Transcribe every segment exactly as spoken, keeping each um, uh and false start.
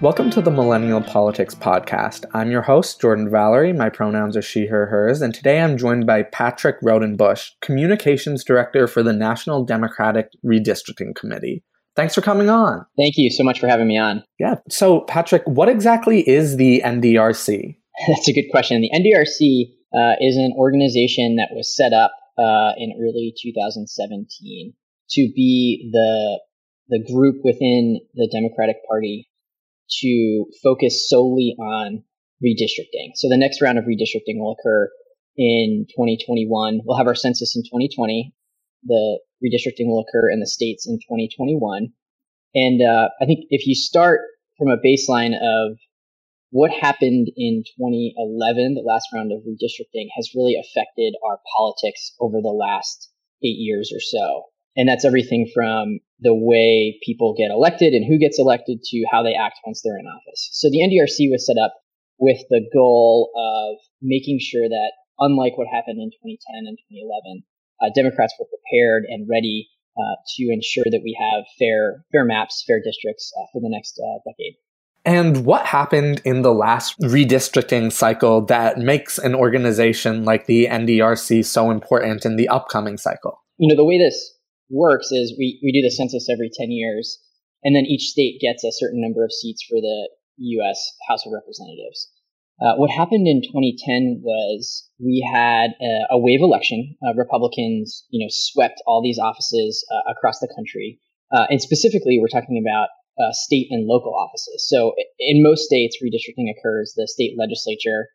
Welcome to the Millennial Politics Podcast. I'm your host, Jordan Valerie. My pronouns are she, her, hers. And today I'm joined by Patrick Rodenbush, Communications Director for the National Democratic Redistricting Committee. Thanks for coming on. Thank you so much for having me on. Yeah. So, Patrick, what exactly is the N D R C? That's a good question. The N D R C uh, is an organization that was set up uh, in early two thousand seventeen to be the the group within the Democratic Party to focus solely on redistricting. So the next round of redistricting will occur in twenty twenty-one. We'll have our census in twenty twenty. The redistricting will occur in the states in twenty twenty-one. And uh, I think if you start from a baseline of what happened in twenty eleven, the last round of redistricting has really affected our politics over the last eight years or so. And that's everything from the way people get elected and who gets elected to how they act once they're in office. So the N D R C was set up with the goal of making sure that, unlike what happened in twenty ten and twenty eleven, uh, Democrats were prepared and ready uh, to ensure that we have fair, fair maps, fair districts uh, for the next uh, decade. And what happened in the last redistricting cycle that makes an organization like the N D R C so important in the upcoming cycle? You know, the way this works is we, we do the census every ten years, and then each state gets a certain number of seats for the U S House of Representatives. Uh, what happened in twenty ten was we had a, a wave election. Uh, Republicans, you know, swept all these offices uh, across the country. Uh, and specifically, we're talking about uh, state and local offices. So in most states, redistricting occurs. The state legislature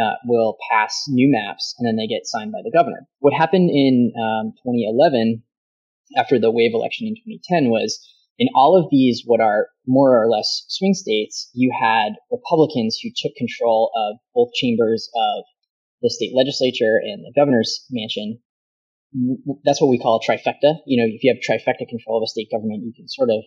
Uh, will pass new maps, and then they get signed by the governor. What happened in um, twenty eleven, after the wave election in twenty ten, was in all of these what are more or less swing states, you had Republicans who took control of both chambers of the state legislature and the governor's mansion. That's what we call a trifecta. You know, if you have trifecta control of a state government, you can sort of,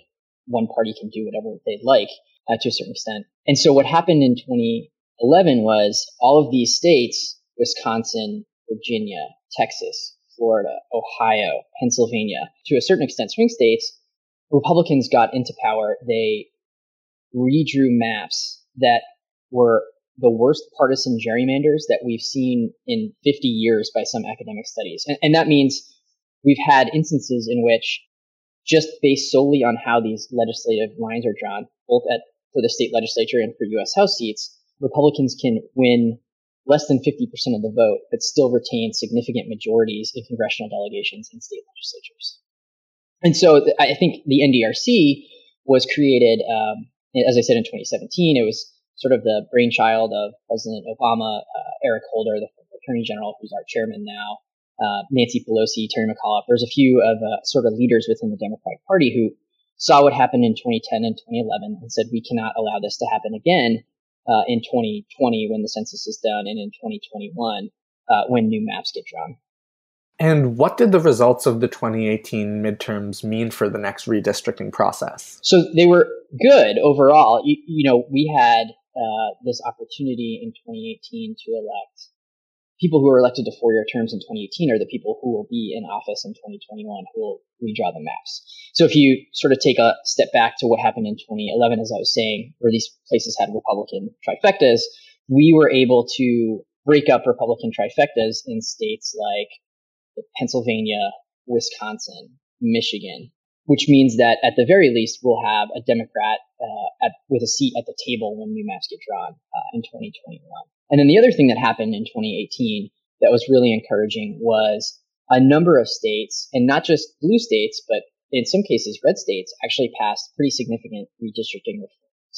one party can do whatever they'd like uh, to a certain extent. And so what happened in twenty eleven was all of these states, Wisconsin, Virginia, Texas, Florida, Ohio, Pennsylvania, to a certain extent swing states, Republicans got into power. They redrew maps that were the worst partisan gerrymanders that we've seen in fifty years by some academic studies. And, and that means we've had instances in which, just based solely on how these legislative lines are drawn, both at for the state legislature and for U S House seats, Republicans can win less than fifty percent of the vote, but still retain significant majorities in congressional delegations and state legislatures. And so th- I think the N D R C was created, um, as I said, in twenty seventeen. It was sort of the brainchild of President Obama, uh, Eric Holder, the Attorney General, who's our chairman now, uh, Nancy Pelosi, Terry McAuliffe. There's a few of uh, sort of leaders within the Democratic Party who saw what happened in twenty ten and twenty eleven and said, we cannot allow this to happen again. Uh, in twenty twenty, when the census is done, and in twenty twenty-one, uh, when new maps get drawn. And what did the results of the twenty eighteen midterms mean for the next redistricting process? So they were good overall. You, you know, we had uh, this opportunity in twenty eighteen to elect people who are elected to four-year terms in twenty eighteen are the people who will be in office in twenty twenty-one who will redraw the maps. So if you sort of take a step back to what happened in twenty eleven, as I was saying, where these places had Republican trifectas, we were able to break up Republican trifectas in states like Pennsylvania, Wisconsin, Michigan, which means that at the very least, we'll have a Democrat uh, at, with a seat at the table when new maps get drawn uh, in twenty twenty-one. And then the other thing that happened in twenty eighteen that was really encouraging was a number of states, and not just blue states, but in some cases, red states, actually passed pretty significant redistricting reforms.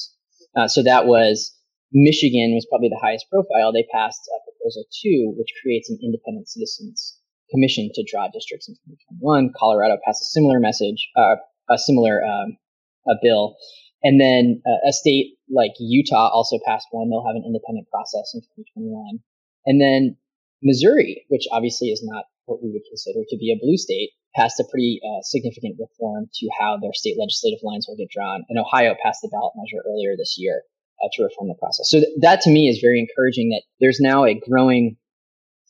Uh, so that was Michigan was probably the highest profile. They passed uh, Proposal two, which creates an independent citizens commission to draw districts in twenty twenty-one. Colorado passed a similar message, uh, a similar um, a bill. And then uh, a state like Utah also passed one. They'll have an independent process in twenty twenty-one. And then Missouri, which obviously is not what we would consider to be a blue state, passed a pretty uh, significant reform to how their state legislative lines will get drawn. And Ohio passed the ballot measure earlier this year uh, to reform the process. So th- that to me is very encouraging, that there's now a growing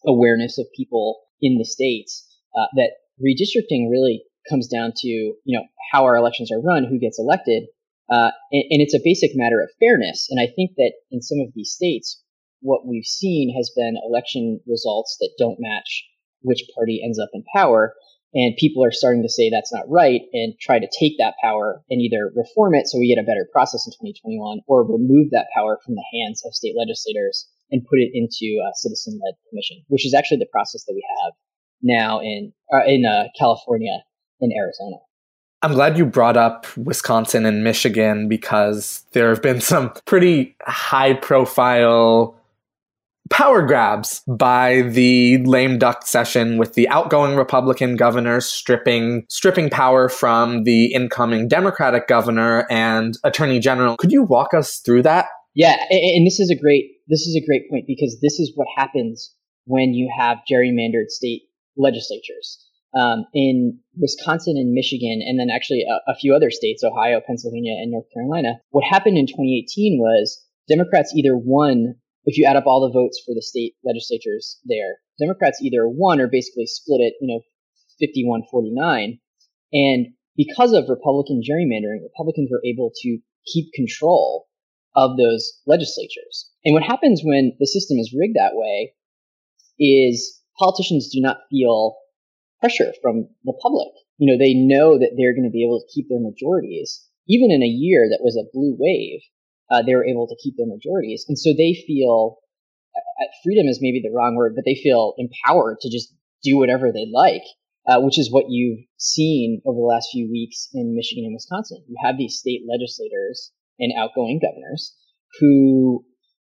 awareness of people in the states uh, that redistricting really comes down to, you know, how our elections are run, who gets elected. Uh, and, and it's a basic matter of fairness. And I think that in some of these states, what we've seen has been election results that don't match which party ends up in power. And people are starting to say that's not right and try to take that power and either reform it so we get a better process in twenty twenty-one, or remove that power from the hands of state legislators and put it into a citizen-led commission, which is actually the process that we have now in uh, in uh, California and Arizona. I'm glad you brought up Wisconsin and Michigan, because there have been some pretty high-profile power grabs by the lame duck session, with the outgoing Republican governor stripping stripping power from the incoming Democratic governor and attorney general. Could you walk us through that? Yeah, and this is a great this is a great point, because this is what happens when you have gerrymandered state legislatures. Um, in Wisconsin and Michigan, and then actually a, a few other states, Ohio, Pennsylvania, and North Carolina, what happened in twenty eighteen was Democrats either won, if you add up all the votes for the state legislatures there, Democrats either won or basically split it, you know, fifty-one forty-nine. And because of Republican gerrymandering, Republicans were able to keep control of those legislatures. And what happens when the system is rigged that way is politicians do not feel pressure from the public. You know, they know that they're going to be able to keep their majorities. Even in a year that was a blue wave, uh, they were able to keep their majorities. And so they feel, uh, freedom is maybe the wrong word, but they feel empowered to just do whatever they like, uh, which is what you've seen over the last few weeks in Michigan and Wisconsin. You have these state legislators and outgoing governors who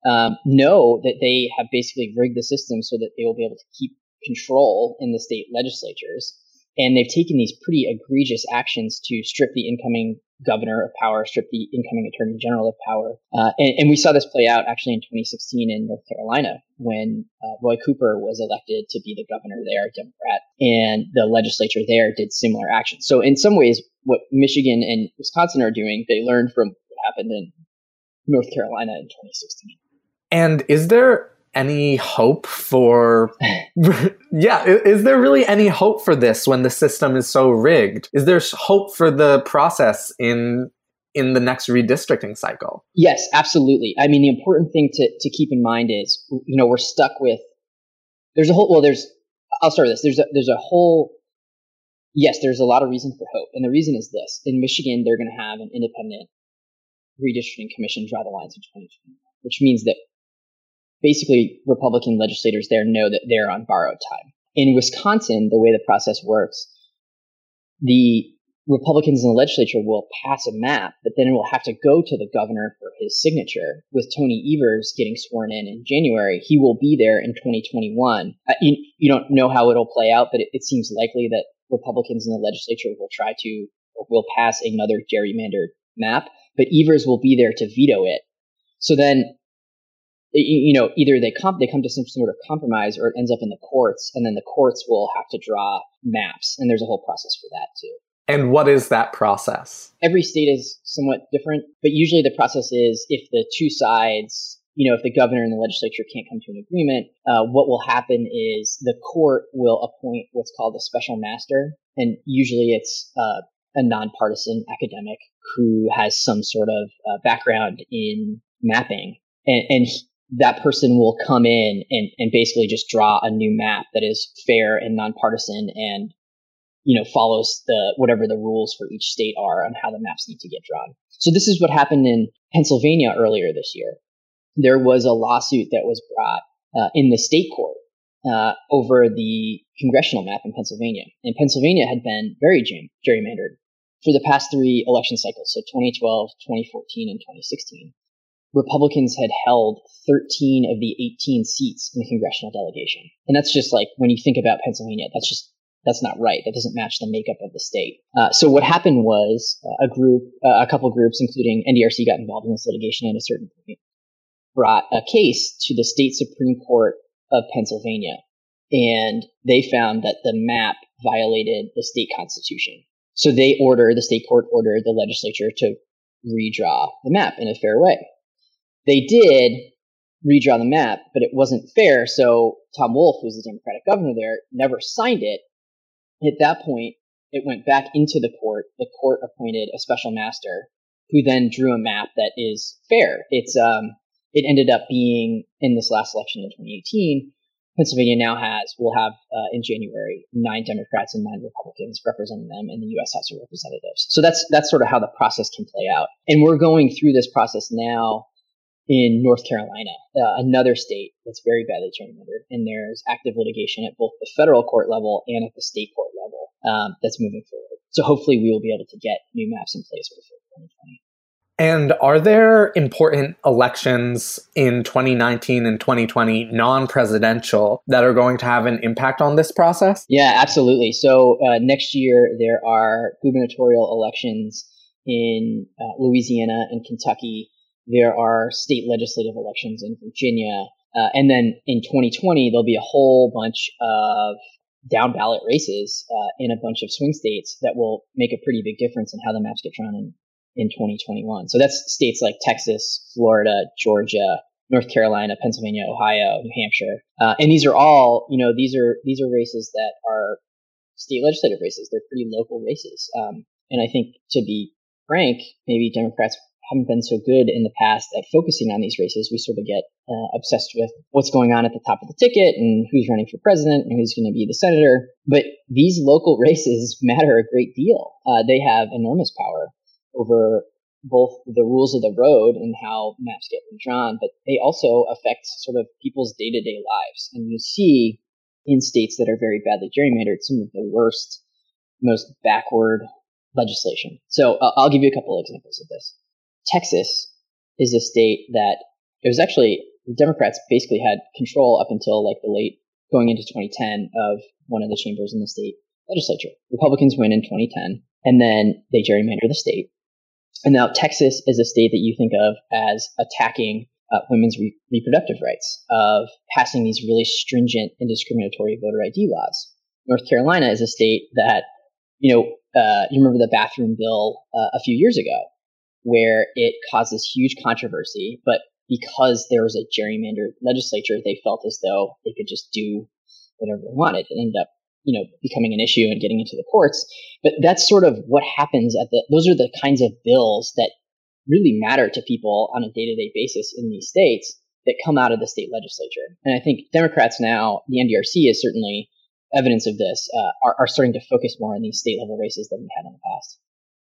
um, know that they have basically rigged the system so that they will be able to keep control in the state legislatures, and they've taken these pretty egregious actions to strip the incoming governor of power, strip the incoming attorney general of power, uh, and, and we saw this play out actually in twenty sixteen in North Carolina when uh, Roy Cooper was elected to be the governor there, Democrat, and the legislature there did similar actions. So in some ways, what Michigan and Wisconsin are doing, they learned from what happened in North Carolina in twenty sixteen. And is there any hope for, yeah, is there really any hope for this when the system is so rigged? Is there hope for the process in in the next redistricting cycle? Yes, absolutely. I mean, the important thing to, to keep in mind is, you know, we're stuck with, there's a whole, well, there's, I'll start with this. There's a, there's a whole, yes, there's a lot of reason for hope. And the reason is this. In Michigan, they're going to have an independent redistricting commission draw the lines in twenty twenty-one, which means that basically, Republican legislators there know that they're on borrowed time. In Wisconsin, the way the process works, the Republicans in the legislature will pass a map, but then it will have to go to the governor for his signature. With Tony Evers getting sworn in in January, he will be there in twenty twenty-one. Uh, you, you don't know how it'll play out, but it, it seems likely that Republicans in the legislature will try to, will pass another gerrymandered map, but Evers will be there to veto it. So then, you know, either they come, they come to some sort of compromise, or it ends up in the courts, and then the courts will have to draw maps. And there's a whole process for that too. And what is that process? Every state is somewhat different, but usually the process is, if the two sides, you know, if the governor and the legislature can't come to an agreement, uh, what will happen is the court will appoint what's called a special master. And usually it's uh, a nonpartisan academic who has some sort of uh, background in mapping. And, and he, that person will come in and, and basically just draw a new map that is fair and nonpartisan, and, you know, follows the whatever the rules for each state are on how the maps need to get drawn. So this is what happened in Pennsylvania earlier this year. There was a lawsuit that was brought uh, in the state court uh, over the congressional map in Pennsylvania. And Pennsylvania had been very gerrymandered for the past three election cycles, so twenty twelve, twenty fourteen, and twenty sixteen. Republicans had held thirteen of the eighteen seats in the congressional delegation. And that's just like, when you think about Pennsylvania, that's just, that's not right. That doesn't match the makeup of the state. Uh, so what happened was a group, uh, a couple groups, including N D R C, got involved in this litigation at a certain point, brought a case to the state Supreme Court of Pennsylvania. And they found that the map violated the state constitution. So they order, the state court ordered the legislature to redraw the map in a fair way. They did redraw the map, but it wasn't fair. So Tom Wolf, who's the Democratic governor there, never signed it. At that point, it went back into the court. The court appointed a special master who then drew a map that is fair. It's um, it ended up being, in this last election in twenty eighteen, Pennsylvania now has, will have uh, in January, nine Democrats and nine Republicans representing them in the U S House of Representatives. So that's that's sort of how the process can play out. And we're going through this process now in North Carolina, uh, another state that's very badly gerrymandered. And there's active litigation at both the federal court level and at the state court level um, that's moving forward. So hopefully we will be able to get new maps in place before twenty twenty. And are there important elections in twenty nineteen and twenty twenty, non-presidential, that are going to have an impact on this process? Yeah, absolutely. So uh, next year, there are gubernatorial elections in uh, Louisiana and Kentucky. There are state legislative elections in Virginia. Uh, and then in twenty twenty, there'll be a whole bunch of down-ballot races uh, in a bunch of swing states that will make a pretty big difference in how the maps get drawn in, in twenty twenty-one. So that's states like Texas, Florida, Georgia, North Carolina, Pennsylvania, Ohio, New Hampshire. Uh, and these are all, you know, these are these are races that are state legislative races. They're pretty local races. Um, and I think, to be frank, maybe Democrats haven't been so good in the past at focusing on these races. We sort of get uh, obsessed with what's going on at the top of the ticket and who's running for president and who's going to be the senator. But these local races matter a great deal. Uh, they have enormous power over both the rules of the road and how maps get redrawn, but they also affect sort of people's day-to-day lives. And you see in states that are very badly gerrymandered some of the worst, most backward legislation. So uh, I'll give you a couple of examples of this. Texas is a state that it was actually, the Democrats basically had control up until like the late, going into twenty ten, of one of the chambers in the state legislature. Republicans win in twenty ten, and then they gerrymander the state. And now Texas is a state that you think of as attacking uh, women's re- reproductive rights, of passing these really stringent and discriminatory voter I D laws. North Carolina is a state that, you know, uh, you remember the bathroom bill uh, a few years ago, where it causes huge controversy, but because there was a gerrymandered legislature, they felt as though they could just do whatever they wanted. It ended up, you know, becoming an issue and getting into the courts. But that's sort of what happens at the, those are the kinds of bills that really matter to people on a day-to-day basis in these states that come out of the state legislature. And I think Democrats now, the N D R C is certainly evidence of this, uh, are, are starting to focus more on these state-level races than we had in the past.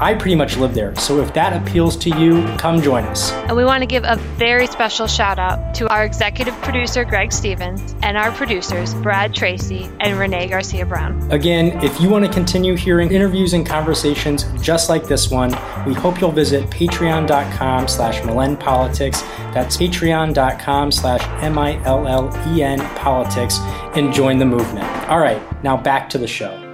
I pretty much live there, so if that appeals to you, come join us. And we want to give a very special shout out to our executive producer, Greg Stevens, and our producers, Brad Tracy and Renee Garcia-Brown. Again, if you want to continue hearing interviews and conversations just like this one, we hope you'll visit patreon.com slash Millenn Politics. That's patreon.com slash M-I-L-L-E-N Politics, and join the movement. All right, now back to the show.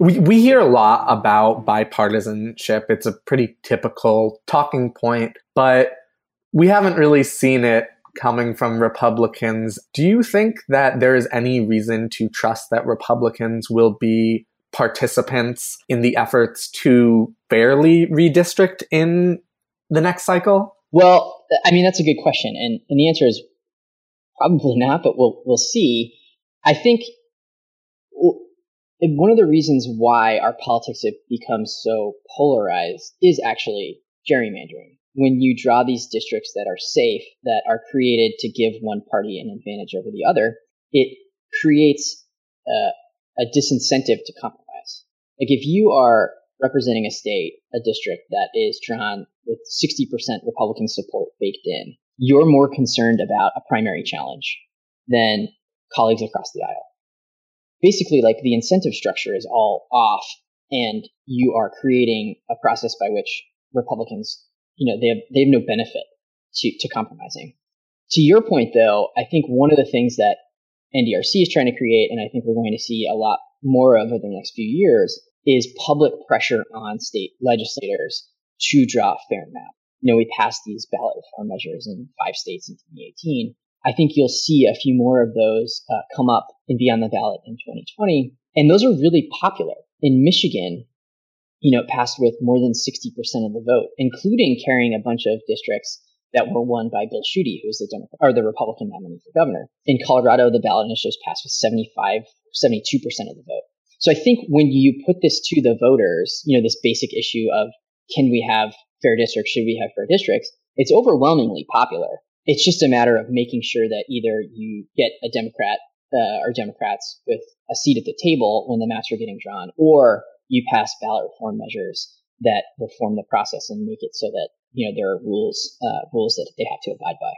We we hear a lot about bipartisanship. It's a pretty typical talking point, but we haven't really seen it coming from Republicans. Do you think that there is any reason to trust that Republicans will be participants in the efforts to fairly redistrict in the next cycle? Well, I mean, that's a good question. And, and the answer is probably not, but we'll we'll see. I think one of the reasons why our politics have become so polarized is actually gerrymandering. When you draw these districts that are safe, that are created to give one party an advantage over the other, it creates uh, a disincentive to compromise. Like if you are representing a state, a district that is drawn with sixty percent Republican support baked in, you're more concerned about a primary challenge than colleagues across the aisle. Basically, like the incentive structure is all off, and you are creating a process by which Republicans, you know, they have, they have no benefit to, to compromising. To your point, though, I think one of the things that N D R C is trying to create, and I think we're going to see a lot more of over the next few years, is public pressure on state legislators to draw a fair map. You know, we passed these ballot reform measures in five states in twenty eighteen. I think you'll see a few more of those uh, come up and be on the ballot in twenty twenty. And those are really popular. In Michigan, you know, it passed with more than sixty percent of the vote, including carrying a bunch of districts that were won by Bill Schuette, who is the Democrat, or the Republican nominee for governor. In Colorado, the ballot initiatives passed with seventy-five, seventy-two percent of the vote. So I think when you put this to the voters, you know, this basic issue of can we have fair districts, should we have fair districts, it's overwhelmingly popular. It's just a matter of making sure that either you get a Democrat uh, or Democrats with a seat at the table when the maps are getting drawn, or you pass ballot reform measures that reform the process and make it so that, you know, there are rules, uh, rules that they have to abide by.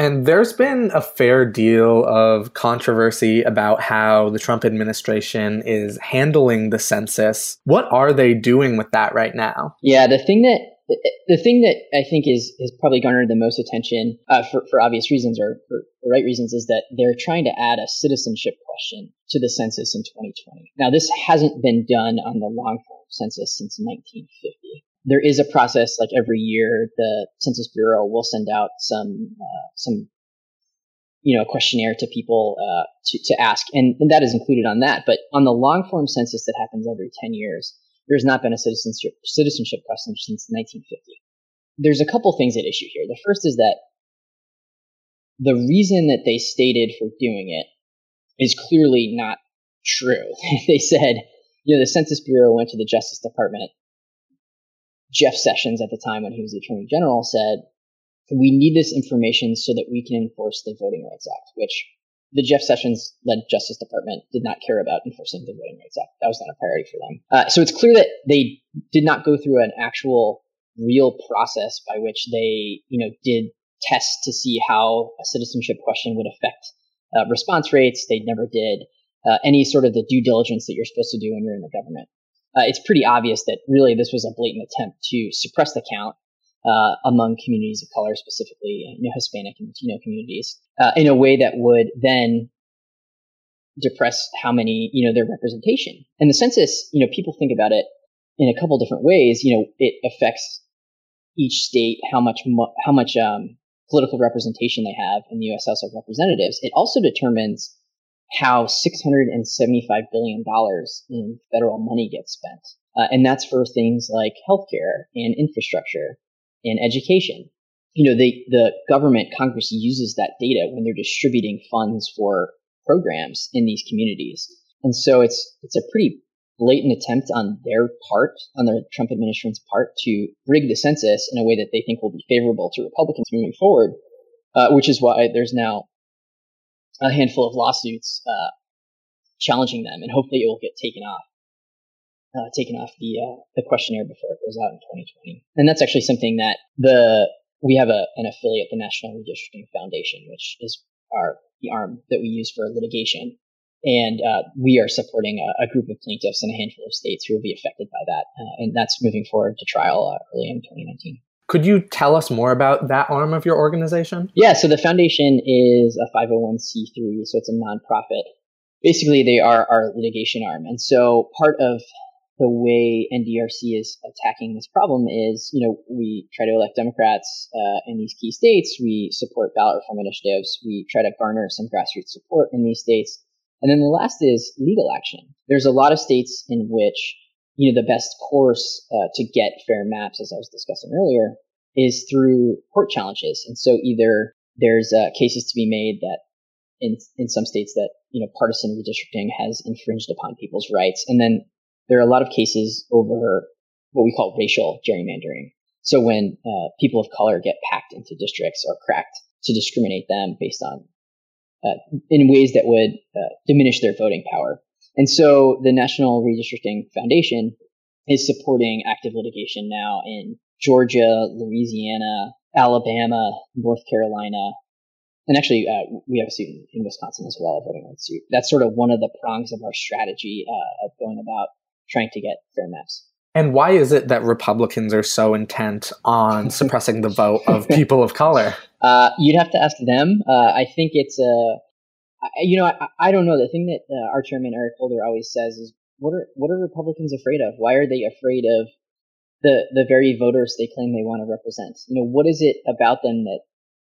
And there's been a fair deal of controversy about how the Trump administration is handling the census. What are they doing with that right now? Yeah, the thing that The thing that I think is has probably garnered the most attention uh, for, for obvious reasons or for the right reasons is that they're trying to add a citizenship question to the census in twenty twenty. Now, this hasn't been done on the long-form census since nineteen fifty. There is a process like every year the Census Bureau will send out some, uh, some you know, questionnaire to people uh, to, to ask, and, and that is included on that. But on the long-form census that happens every ten years, there's not been a citizenship, citizenship question since nineteen fifty. There's a couple things at issue here. The first is that the reason that they stated for doing it is clearly not true. They said, you know, the Census Bureau went to the Justice Department. Jeff Sessions at the time when he was the Attorney General said, we need this information so that we can enforce the Voting Rights Act, which the Jeff Sessions-led Justice Department did not care about enforcing the Voting Rights Act. That was not a priority for them. Uh, so it's clear that they did not go through an actual real process by which they, you know, did tests to see how a citizenship question would affect uh, response rates. They never did uh, any sort of the due diligence that you're supposed to do when you're in the government. Uh, it's pretty obvious that really this was a blatant attempt to suppress the count Uh, among communities of color, specifically you know, Hispanic and Latino communities, uh, in a way that would then depress how many, you know, their representation. And the census, you know, people think about it in a couple different ways. You know, it affects each state, how much, mo- how much um, political representation they have in the U S House of Representatives. It also determines how six hundred seventy-five billion dollars in federal money gets spent. Uh, and that's for things like healthcare and infrastructure in education. You know, the, the government, Congress uses that data when they're distributing funds for programs in these communities. And so it's, it's a pretty blatant attempt on their part, on the Trump administration's part, to rig the census in a way that they think will be favorable to Republicans moving forward, uh, which is why there's now a handful of lawsuits uh, challenging them, and hopefully it will get taken off. Uh, taken off the uh, the questionnaire before it goes out in twenty twenty. And that's actually something that the we have a an affiliate, the National Redistricting Foundation, which is our the arm that we use for litigation. And uh, we are supporting a, a group of plaintiffs in a handful of states who will be affected by that. Uh, and that's moving forward to trial uh, early in twenty nineteen. Could you tell us more about that arm of your organization? Yeah, so the foundation is a five oh one c three, so it's a nonprofit. Basically, they are our litigation arm. And so part of the way N D R C is attacking this problem is, you know, we try to elect Democrats uh, in these key states. We support ballot reform initiatives. We try to garner some grassroots support in these states. And then the last is legal action. There's a lot of states in which, you know, the best course uh, to get fair maps, as I was discussing earlier, is through court challenges. And so either there's uh, cases to be made that in in some states that, you know, partisan redistricting has infringed upon people's rights. And then there are a lot of cases over what we call racial gerrymandering. So when uh, people of color get packed into districts or cracked to discriminate them based on Uh, in ways that would uh, diminish their voting power. And so the National Redistricting Foundation is supporting active litigation now in Georgia, Louisiana, Alabama, North Carolina, and actually uh, we have a suit in Wisconsin as well, a voting rights suit. That's sort of one of the prongs of our strategy uh, of going about trying to get fair maps. And why is it that Republicans are so intent on suppressing the vote of people of color? Uh, you'd have to ask them. Uh, I think it's a, uh, you know, I, I don't know. The thing that uh, our chairman Eric Holder always says is, what are what are Republicans afraid of? Why are they afraid of the the very voters they claim they want to represent? You know, what is it about them that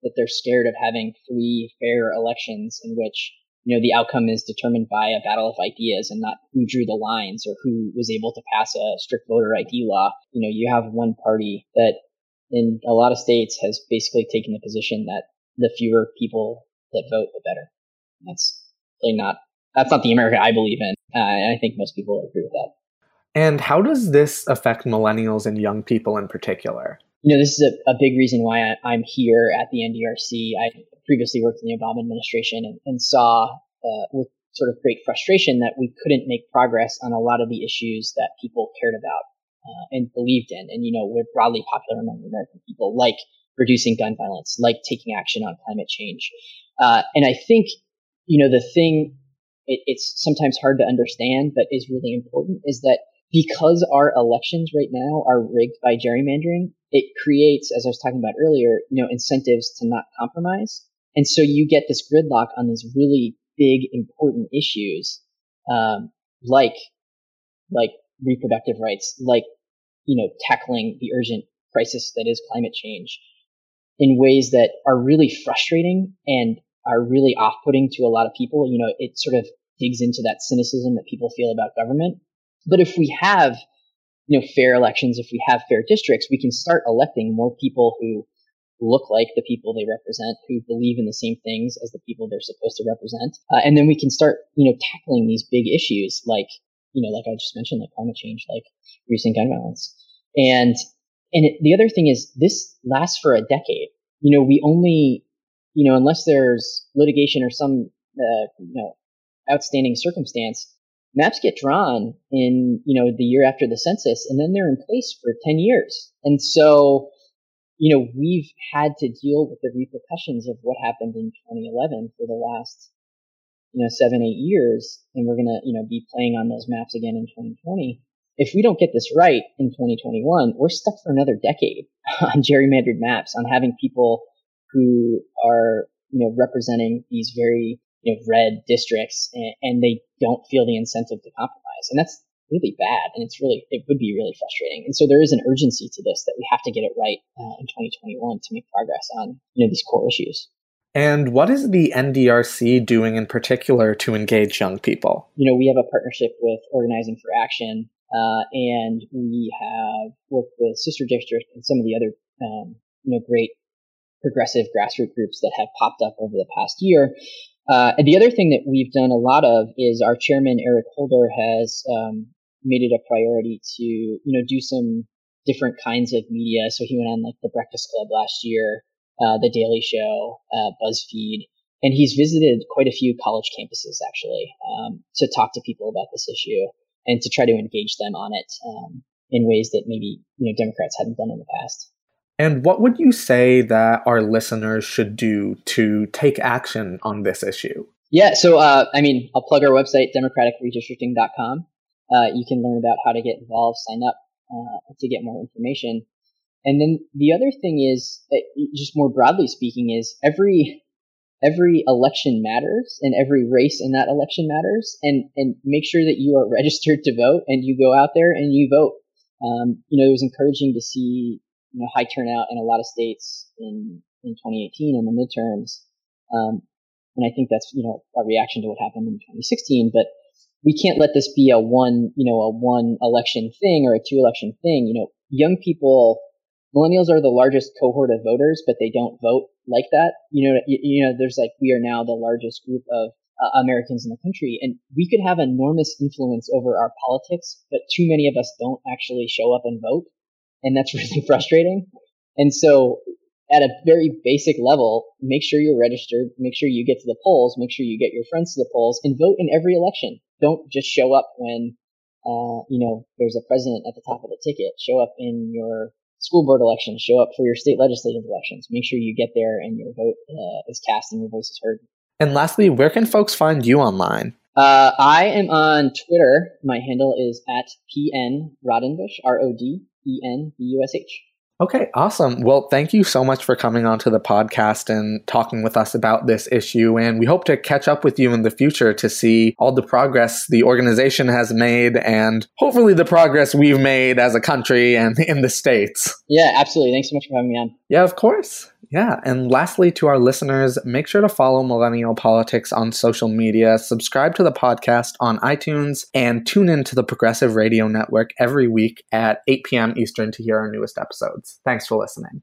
that they're scared of having free, fair elections in which, you know, the outcome is determined by a battle of ideas and not who drew the lines or who was able to pass a strict voter I D law. You know, you have one party that in a lot of states has basically taken the position that the fewer people that vote, the better. That's really not, that's not the America I believe in. Uh, and I think most people agree with that. And how does this affect millennials and young people in particular? You know, this is a, a big reason why I, I'm here at the N D R C. I previously worked in the Obama administration and, and saw uh, with sort of great frustration that we couldn't make progress on a lot of the issues that people cared about uh, and believed in. And, you know, were broadly popular among the American people, like reducing gun violence, like taking action on climate change. Uh, and I think, you know, the thing it, it's sometimes hard to understand, but is really important is that because our elections right now are rigged by gerrymandering, it creates, as I was talking about earlier, you know, incentives to not compromise. And so you get this gridlock on these really big, important issues, um, like, like reproductive rights, like, you know, tackling the urgent crisis that is climate change in ways that are really frustrating and are really off-putting to a lot of people. You know, it sort of digs into that cynicism that people feel about government. But if we have, you know, fair elections, if we have fair districts, we can start electing more people who look like the people they represent, who believe in the same things as the people they're supposed to represent. Uh, and then we can start, you know, tackling these big issues like, you know, like I just mentioned, like climate change, like reducing gun violence. And, and it, the other thing is this lasts for a decade. You know, we only, you know, unless there's litigation or some, uh, you know, outstanding circumstance, maps get drawn in, you know, the year after the census, and then they're in place for ten years. And so, you know, we've had to deal with the repercussions of what happened in twenty eleven for the last, you know, seven, eight years. And we're going to, you know, be playing on those maps again in twenty twenty. If we don't get this right in twenty twenty-one, we're stuck for another decade on gerrymandered maps, on having people who are, you know, representing these very, you know, red districts and, and they don't feel the incentive to compromise. And that's really bad, and it's really it would be really frustrating. And so there is an urgency to this that we have to get it right uh, in twenty twenty-one to make progress on, you know, these core issues. And what is the N D R C doing in particular to engage young people? You know, we have a partnership with Organizing for Action, uh, and we have worked with Sister District and some of the other um, you know great progressive grassroots groups that have popped up over the past year. Uh, and the other thing that we've done a lot of is our chairman Eric Holder has um, made it a priority to, you know, do some different kinds of media. So he went on like The Breakfast Club last year, uh, The Daily Show, uh, BuzzFeed, and he's visited quite a few college campuses actually um, to talk to people about this issue and to try to engage them on it um, in ways that maybe, you know, Democrats hadn't done in the past. And what would you say that our listeners should do to take action on this issue? Yeah, so uh, I mean, I'll plug our website, democratic redistricting dot com. Uh, you can learn about how to get involved, sign up uh, to get more information. And then the other thing is, just more broadly speaking, is every every election matters and every race in that election matters, and, and make sure that you are registered to vote and you go out there and you vote. Um, you know, it was encouraging to see, you know, high turnout in a lot of states in, in twenty eighteen in the midterms. Um, and I think that's, you know, a reaction to what happened in twenty sixteen, but we can't let this be a one, you know, a one election thing or a two election thing. You know, young people, millennials are the largest cohort of voters, but they don't vote like that. You know, you, you know, there's like, we are now the largest group of uh, Americans in the country, and we could have enormous influence over our politics, but too many of us don't actually show up and vote. And that's really frustrating. And so at a very basic level, make sure you're registered, make sure you get to the polls, make sure you get your friends to the polls, and vote in every election. Don't just show up when, uh, you know, there's a president at the top of the ticket. Show up in your school board elections, show up for your state legislative elections. Make sure you get there and your vote uh, is cast and your voice is heard. And lastly, where can folks find you online? Uh, I am on Twitter. My handle is at P N Rodenbush, R O D E N B U S H. Okay, awesome. Well, thank you so much for coming onto the podcast and talking with us about this issue. And we hope to catch up with you in the future to see all the progress the organization has made and hopefully the progress we've made as a country and in the States. Yeah, absolutely. Thanks so much for having me on. Yeah, of course. Yeah. And lastly, to our listeners, make sure to follow Millennial Politics on social media, subscribe to the podcast on iTunes, and tune in to the Progressive Radio Network every week at eight p.m. Eastern to hear our newest episodes. Thanks for listening.